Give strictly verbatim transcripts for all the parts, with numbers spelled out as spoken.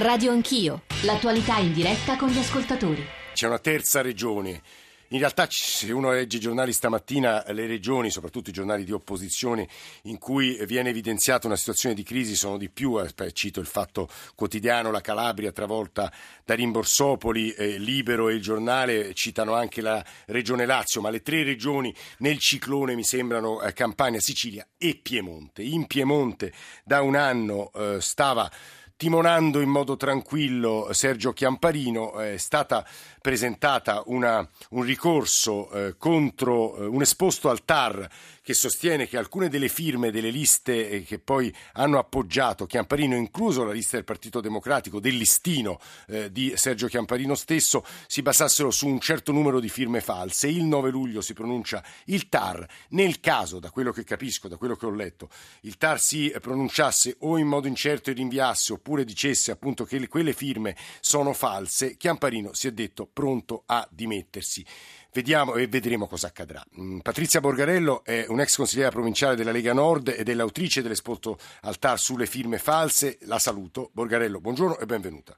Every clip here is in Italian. Radio Anch'io, l'attualità in diretta con gli ascoltatori. C'è una terza regione. In realtà, se uno legge i giornali stamattina, le regioni, soprattutto i giornali di opposizione, in cui viene evidenziata una situazione di crisi sono di più. Cito il Fatto Quotidiano, la Calabria travolta da Rimborsopoli, eh, Libero e il Giornale citano anche la regione Lazio, ma le tre regioni nel ciclone mi sembrano eh, Campania, Sicilia e Piemonte. In Piemonte da un anno eh, stava timonando in modo tranquillo Sergio Chiamparino. È stata presentata una, un ricorso eh, contro eh, un esposto al T A R che sostiene che alcune delle firme delle liste eh, che poi hanno appoggiato Chiamparino, incluso la lista del Partito Democratico, del listino eh, di Sergio Chiamparino stesso, si basassero su un certo numero di firme false. Il nove luglio si pronuncia il T A R. Nel caso, da quello che capisco, da quello che ho letto, il T A R si pronunciasse o in modo incerto e rinviasse oppure dicesse appunto che quelle firme sono false, Chiamparino si è detto pronto a dimettersi. Vediamo e vedremo cosa accadrà. Patrizia Borgarello è un'ex consigliera provinciale della Lega Nord ed è l'autrice dell'esposto al T A R sulle firme false. La saluto. Borgarello, buongiorno e benvenuta.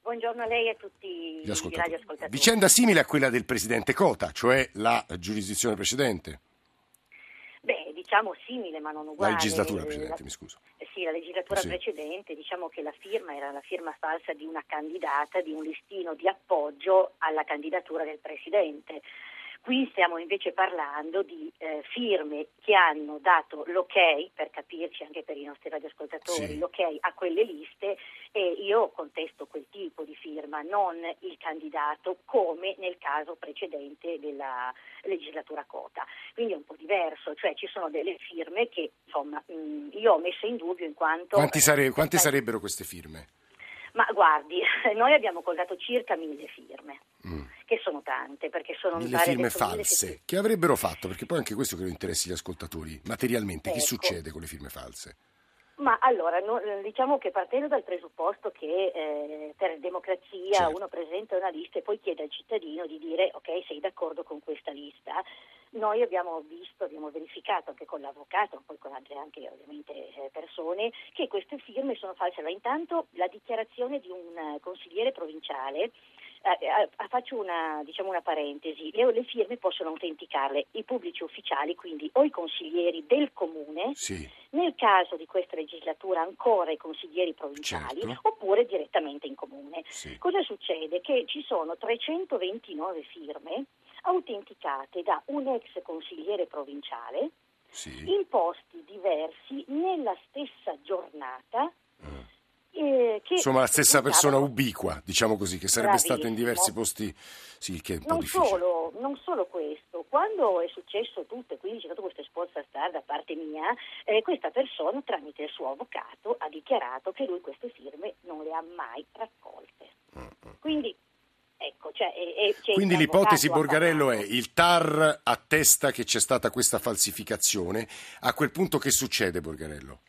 Buongiorno a lei e a tutti gli ascoltatori. ascoltatori. Vicenda simile a quella del presidente Cota, cioè la giurisdizione precedente. Beh, diciamo simile ma non uguale. La legislatura precedente, la... mi scuso. Sì, la legislatura sì. precedente, diciamo che la firma era la firma falsa di una candidata, di un listino di appoggio alla candidatura del presidente. Qui stiamo invece parlando di eh, firme che hanno dato l'ok, per capirci anche per i nostri radioascoltatori, sì. l'ok a quelle liste, e io contesto quel tipo di firma, non il candidato come nel caso precedente della legislatura Cota. Quindi è un po' diverso, cioè ci sono delle firme che insomma mh, io ho messo in dubbio in quanto... Quanti sare- quante sarebbero queste firme? Ma guardi, noi abbiamo contato circa mille firme, mm. che sono tante, perché sono mille firme false. Mille... Che avrebbero fatto? Perché poi anche questo credo interessi gli ascoltatori. Materialmente, ecco. Che succede con le firme false? Ma allora, no, diciamo che partendo dal presupposto che eh, per democrazia certo. uno presenta una lista e poi chiede al cittadino di dire ok, sei d'accordo con questa lista, noi abbiamo visto, abbiamo verificato anche con l'avvocato, poi con altre anche ovviamente eh, persone, che queste firme sono false. Allora, intanto la dichiarazione di un consigliere provinciale, eh, faccio una, diciamo una parentesi, le, le firme possono autenticarle i pubblici ufficiali, quindi o i consiglieri del comune, sì. nel caso di questa legislatura ancora i consiglieri provinciali, certo. oppure direttamente in comune. Sì. Cosa succede? Che ci sono trecentoventinove firme autenticate da un ex consigliere provinciale sì. in posti diversi nella stessa giornata. Mm. Eh, che Insomma, la stessa persona ubiqua, diciamo così, che sarebbe Bravissimo. stata in diversi posti. Sì, che è un non po' difficile. Solo, non solo questo, quando è successo tutto, e quindi c'è stato questo esposto a star da parte mia, eh, questa persona, tramite il suo avvocato, ha dichiarato che lui queste firme non le ha mai raccolte. Mm-hmm. Quindi. Ecco, cioè, e, e quindi l'ipotesi, Borgarello, è il T A R attesta che c'è stata questa falsificazione. A quel punto che succede, Borgarello?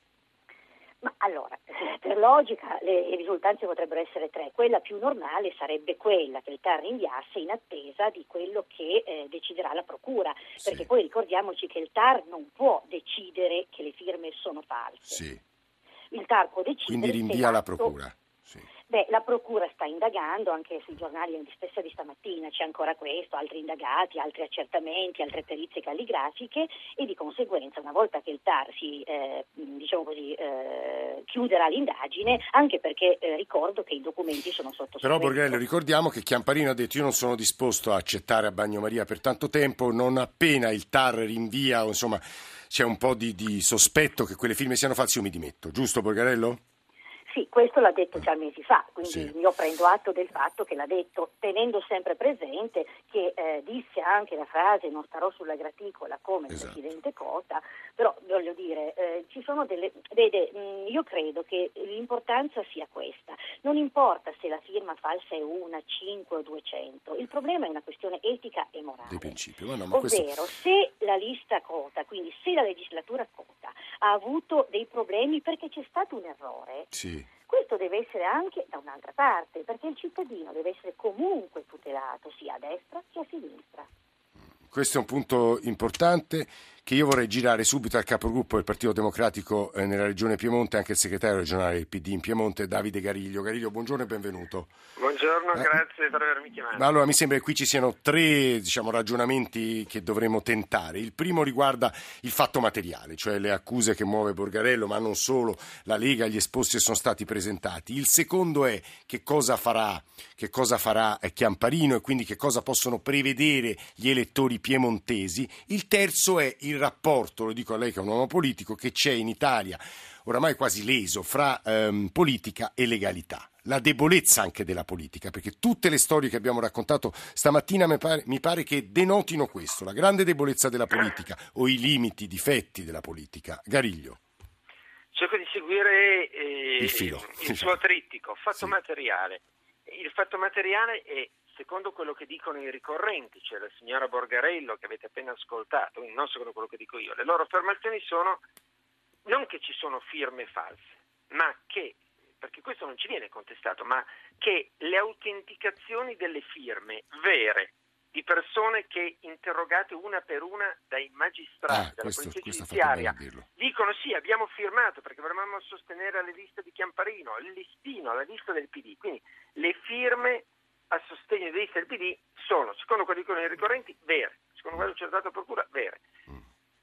Ma allora, per logica le risultanze potrebbero essere tre. Quella più normale sarebbe quella che il T A R rinviasse in attesa di quello che eh, deciderà la procura, sì. perché poi ricordiamoci che il T A R non può decidere che le firme sono false. Sì. Il T A R può decidere. Quindi rinvia la procura. Sì. Beh, la procura sta indagando, anche sui giornali stessa di stamattina c'è ancora questo, altri indagati, altri accertamenti, altre perizie calligrafiche, e di conseguenza una volta che il T A R si eh, diciamo così eh, chiuderà l'indagine, anche perché eh, ricordo che i documenti sono sotto Però Borgarello, ricordiamo che Chiamparino ha detto io non sono disposto a accettare a bagnomaria per tanto tempo, non appena il T A R rinvia, insomma c'è un po' di, di sospetto che quelle firme siano false, io mi dimetto, giusto Borgarello? Sì, questo l'ha detto già mesi fa, quindi sì. io prendo atto del fatto che l'ha detto, tenendo sempre presente che eh, disse anche la frase non starò sulla graticola come il esatto. presidente Cota, però voglio dire, eh, ci sono delle... Vede, mh, io credo che l'importanza sia questa, non importa se la firma falsa è una, cinque o duecento, il problema è una questione etica e morale. Di principio, ma no, ma ovvero, questo... se la lista Cota, quindi se la legislatura Cota ha avuto dei problemi perché c'è stato un errore... Sì. Questo deve essere anche da un'altra parte, perché il cittadino deve essere comunque tutelato sia a destra che a sinistra. questo è un punto importante che io vorrei girare subito al capogruppo del Partito Democratico nella regione Piemonte, anche il segretario regionale del P D in Piemonte, Davide Gariglio. Gariglio, buongiorno e benvenuto. Buongiorno, eh, grazie per avermi chiamato. Allora, mi sembra che qui ci siano tre, diciamo, ragionamenti che dovremo tentare. Il primo riguarda il fatto materiale, cioè le accuse che muove Borgarello, ma non solo, la Lega, gli esposti sono stati presentati. Il secondo è che cosa farà, che cosa farà Chiamparino e quindi che cosa possono prevedere gli elettori piemontesi. Il terzo è il Il rapporto, lo dico a lei che è un uomo politico, che c'è in Italia, oramai quasi leso, fra ehm, politica e legalità. La debolezza anche della politica, perché tutte le storie che abbiamo raccontato stamattina mi pare, mi pare che denotino questo, la grande debolezza della politica o i limiti, i difetti della politica. Gariglio. Cerco di seguire eh, il, filo. il suo trittico. Fatto sì. materiale. Il fatto materiale è... Secondo quello che dicono i ricorrenti, cioè la signora Borgarello che avete appena ascoltato, quindi non secondo quello che dico io, le loro affermazioni sono non che ci sono firme false, ma che, perché questo non ci viene contestato, ma che le autenticazioni delle firme vere di persone che interrogate una per una dai magistrati, ah, dalla questo, polizia giudiziaria, dicono sì, abbiamo firmato perché volevamo sostenere la lista di Chiamparino, il listino, la lista del P D, quindi le firme a sostegno dei liste del P D sono, secondo quello che dicono i ricorrenti, vere, secondo quello che ci ha dato la procura, vere.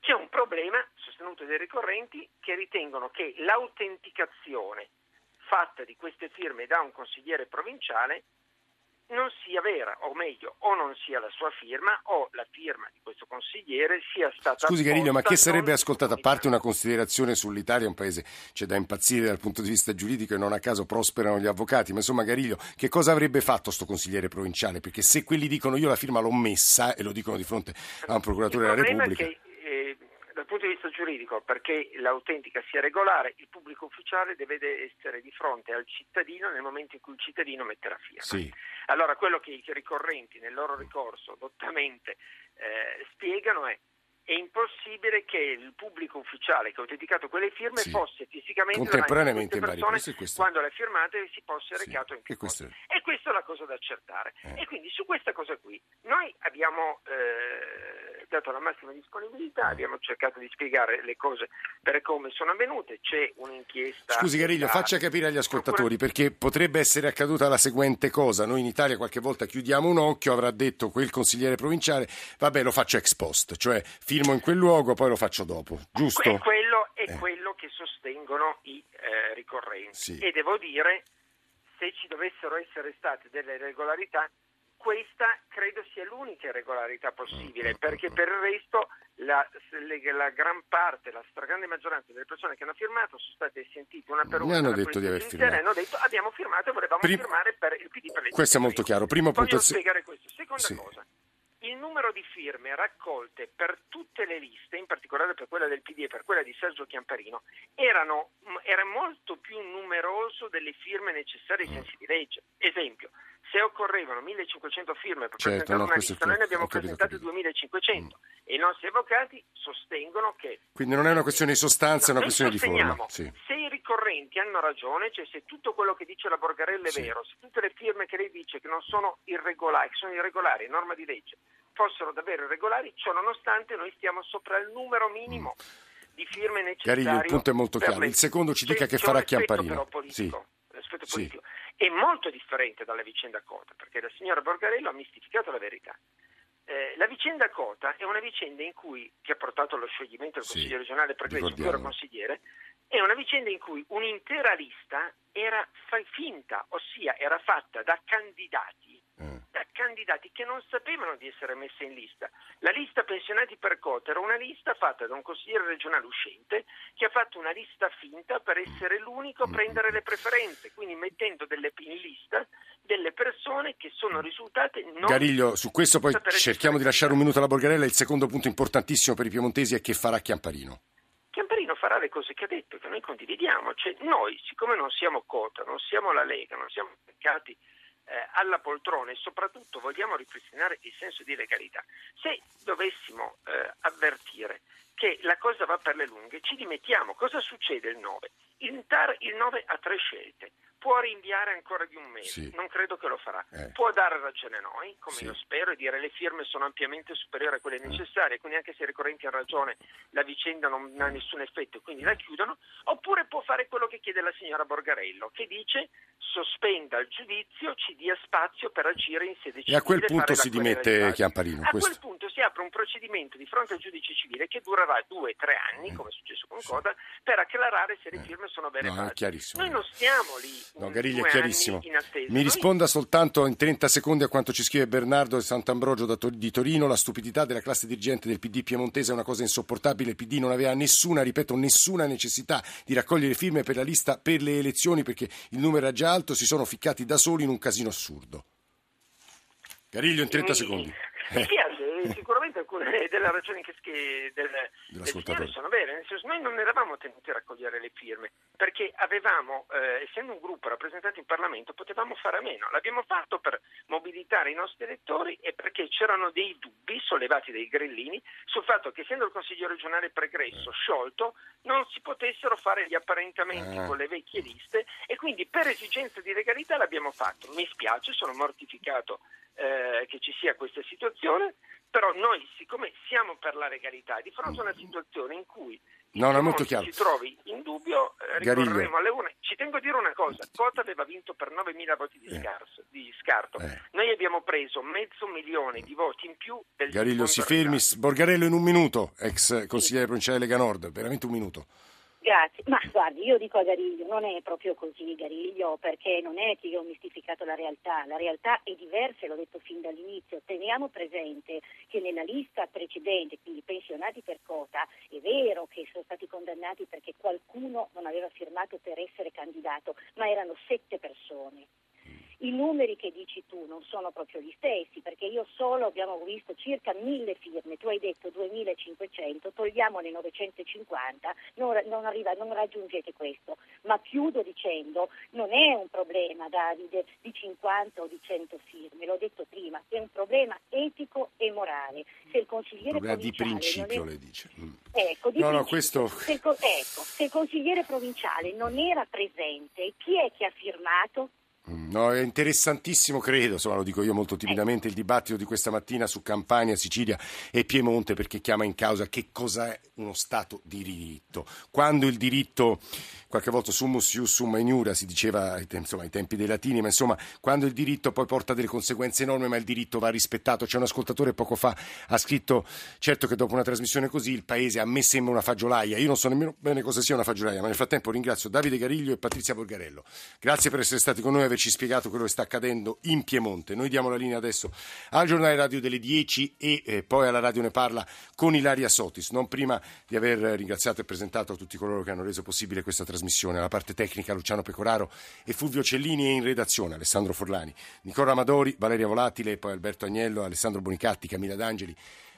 C'è un problema sostenuto dai ricorrenti che ritengono che l'autenticazione fatta di queste firme da un consigliere provinciale non sia vera, o meglio, o non sia la sua firma, o la firma di questo consigliere sia stata... Scusi Gariglio, ma che sarebbe ascoltata? A parte una considerazione sull'Italia, un paese c'è da impazzire dal punto di vista giuridico e non a caso prosperano gli avvocati, ma insomma Gariglio, che cosa avrebbe fatto sto consigliere provinciale? Perché se quelli dicono io la firma l'ho messa, e lo dicono di fronte a un procuratore della Repubblica... Che... Dal punto di vista giuridico, perché l'autentica sia regolare, il pubblico ufficiale deve essere di fronte al cittadino nel momento in cui il cittadino mette la firma. Sì. Allora quello che i ricorrenti nel loro ricorso dottamente eh, spiegano è è impossibile che il pubblico ufficiale che ha autenticato quelle firme sì. fosse fisicamente contemporaneamente in varie persone quando le ha firmate si fosse sì. recato in più. E, questo... e questa è la cosa da accertare. Eh. E quindi su questa cosa qui noi abbiamo eh, dato la massima disponibilità, eh. abbiamo cercato di spiegare le cose per come sono avvenute, c'è un'inchiesta... Scusi Gariglio, da... faccia capire agli ascoltatori perché potrebbe essere accaduta la seguente cosa. Noi in Italia qualche volta chiudiamo un occhio, avrà detto quel consigliere provinciale, vabbè lo faccio ex post, cioè... in quel luogo, poi lo faccio dopo, giusto? E quello è eh. quello che sostengono i eh, ricorrenti. Sì. E devo dire, se ci dovessero essere state delle irregolarità, questa credo sia l'unica irregolarità possibile, mm-hmm. perché per il resto la, la gran parte, la stragrande maggioranza delle persone che hanno firmato sono state sentite una per una. Hanno detto di aver firmato. Hanno detto abbiamo firmato e volevamo Prim... firmare per il P D. Per questo è molto chiaro. Primo punto... Voglio spiegare questo. Seconda sì. cosa. Il numero di firme raccolte per tutte le liste, in particolare per quella del P D e per quella di Sergio Chiamparino, erano, era molto più numeroso delle firme necessarie ai sensi di legge. Esempio, se occorrevano millecinquecento firme per certo, presentare no, una lista, noi ne abbiamo capito, presentate duemilacinquecento mm. e i nostri avvocati sostengono che... Quindi non è una questione di sostanza, no, è una questione di forma. Sì. Se i ricorrenti hanno ragione, cioè se tutto quello che dice la Borgarello è sì. vero, se tutte le firme che lei dice che non sono irregolari, che sono irregolari, norma di legge, fossero davvero irregolari, ciò nonostante noi stiamo sopra il numero minimo mm. di firme necessarie. Gariglio, il punto è molto chiaro. Le... Il secondo ci dica che farà Chiamparino. Sì. L'aspetto politico sì. è molto differente dalla vicenda Cota, perché la signora Borgarello ha mistificato la verità. Eh, la vicenda Cota è una vicenda in cui, che ha portato allo scioglimento del sì. Consiglio regionale perché il suo era consigliere, è una vicenda in cui un'intera lista era finta, ossia era fatta da candidati eh. da candidati che non sapevano di essere messe in lista. La lista pensionati per Cota era una lista fatta da un consigliere regionale uscente che ha fatto una lista finta per essere l'unico a prendere le preferenze, quindi mettendo delle in lista delle persone che sono risultate non... Gariglio, su questo poi cerchiamo di lasciare un minuto alla Borgarella. Il secondo punto importantissimo per i piemontesi è che farà Chiamparino. Chiamparino farà le cose che ha detto, che noi condividiamo, cioè noi siccome non siamo Cota, non siamo la Lega, non siamo attaccati eh, alla poltrona e soprattutto vogliamo ripristinare il senso di legalità, se dovessimo eh, avvertire che la cosa va per le lunghe ci dimettiamo. Cosa succede il nove? Il T A R il nove ha tre scelte: può rinviare ancora di un mese, sì. non credo che lo farà, eh. può dare ragione a noi, come sì. io spero, e dire le firme sono ampiamente superiori a quelle eh. necessarie, quindi anche se i ricorrenti hanno ragione la vicenda non ha nessun effetto, quindi la chiudono, oppure può fare quello che chiede la signora Borgarello, che dice sospenda il giudizio, ci dia spazio per agire in sede civile. E a quel punto si dimette Chiamparino. A questo. quel punto si apre un procedimento di fronte al giudice civile che durerà due o tre anni, eh. come è successo con sì. Cota, per acclarare se le firme eh. sono vere o no. Noi non stiamo lì. No, Gariglio è chiarissimo. Mi risponda soltanto in trenta secondi a quanto ci scrive Bernardo Sant'Ambrogio da Tor- di Torino. La stupidità della classe dirigente del P D piemontese è una cosa insopportabile. Il P D non aveva nessuna, ripeto, nessuna necessità di raccogliere firme per la lista per le elezioni perché il numero era già alto. Si sono ficcati da soli in un casino assurdo. Gariglio in trenta secondi. Mi piace, sicuramente alcune delle ragioni che, che del, del signore sono vere, nel senso, noi non eravamo tenuti a raccogliere le firme perché avevamo, eh, essendo un gruppo rappresentato in Parlamento, potevamo fare a meno. L'abbiamo fatto per mobilitare i nostri elettori e perché c'erano dei dubbi sollevati dai grillini sul fatto che, essendo il Consiglio regionale pregresso sciolto, non si potessero fare gli apparentamenti ah. con le vecchie liste, e quindi per esigenza di legalità l'abbiamo fatto. Mi spiace, sono mortificato eh, che ci sia questa situazione, però noi, siccome siamo per la legalità, di fronte a una situazione in cui non è molto chiaro, si trovi in dubbio, ricorreremo alle urne. Ci tengo a dire una cosa: Cota aveva vinto per novemila voti di, eh. scarso, di scarto, eh. noi abbiamo preso mezzo milione di voti in più del Gariglio si fermi, Borgarello in un minuto, ex consigliere sì. provinciale Lega Nord, veramente un minuto. Grazie, ma guardi, io dico a Gariglio, non è proprio così Gariglio, perché non è che io ho mistificato la realtà, la realtà è diversa, l'ho detto fin dall'inizio. Teniamo presente che nella lista precedente, quindi pensionati per quota, è vero che sono stati condannati perché qualcuno non aveva firmato per essere candidato, ma erano sette persone. I numeri che dici tu non sono proprio gli stessi, perché io solo abbiamo visto circa mille firme, tu hai detto duemilacinquecento, togliamone novecentocinquanta, non, non, arriva, non raggiungete questo. Ma chiudo dicendo, non è un problema, Davide, di cinquanta o di cento firme, l'ho detto prima, è un problema etico e morale. Se il consigliere un problema provinciale di principio, è... le dice. Mm. Ecco, di no, principio. No, questo... se, ecco, se il consigliere provinciale non era presente, chi è che ha firmato? No, è interessantissimo, credo, insomma, lo dico io molto timidamente, il dibattito di questa mattina su Campania, Sicilia e Piemonte, perché chiama in causa che cos'è uno Stato di diritto. Quando il diritto, qualche volta summus ius summa iniura, si diceva insomma, ai tempi dei latini, ma insomma, quando il diritto poi porta delle conseguenze enormi, ma il diritto va rispettato. C'è un ascoltatore poco fa ha scritto, certo che dopo una trasmissione così il Paese a me sembra una fagiolaia, io non so nemmeno bene cosa sia una fagiolaia, ma nel frattempo ringrazio Davide Gariglio e Patrizia Borgarello. Grazie per essere stati con noi, averci spiegato quello che sta accadendo in Piemonte. Noi diamo la linea adesso al giornale radio delle dieci e eh, poi alla radio ne parla con Ilaria Sotis, non prima di aver ringraziato e presentato tutti coloro che hanno reso possibile questa trasmissione. Alla parte tecnica Luciano Pecoraro e Fulvio Cellini, e in redazione Alessandro Forlani, Nicola Amadori, Valeria Volatile, poi Alberto Agnello, Alessandro Bonicatti, Camilla D'Angeli,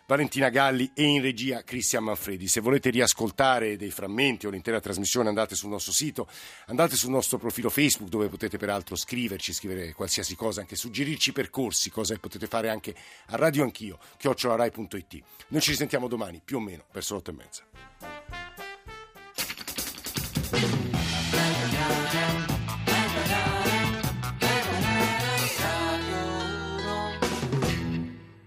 Valentina Galli, e in regia Cristian Manfredi. Se volete riascoltare dei frammenti o l'intera trasmissione andate sul nostro sito, andate sul nostro profilo Facebook, dove potete peraltro scriverci, scrivere qualsiasi cosa, anche suggerirci percorsi, cosa che potete fare anche a Radio Anch'io, chiocciola rai punto it. Noi ci risentiamo domani, più o meno, verso le otto e mezza.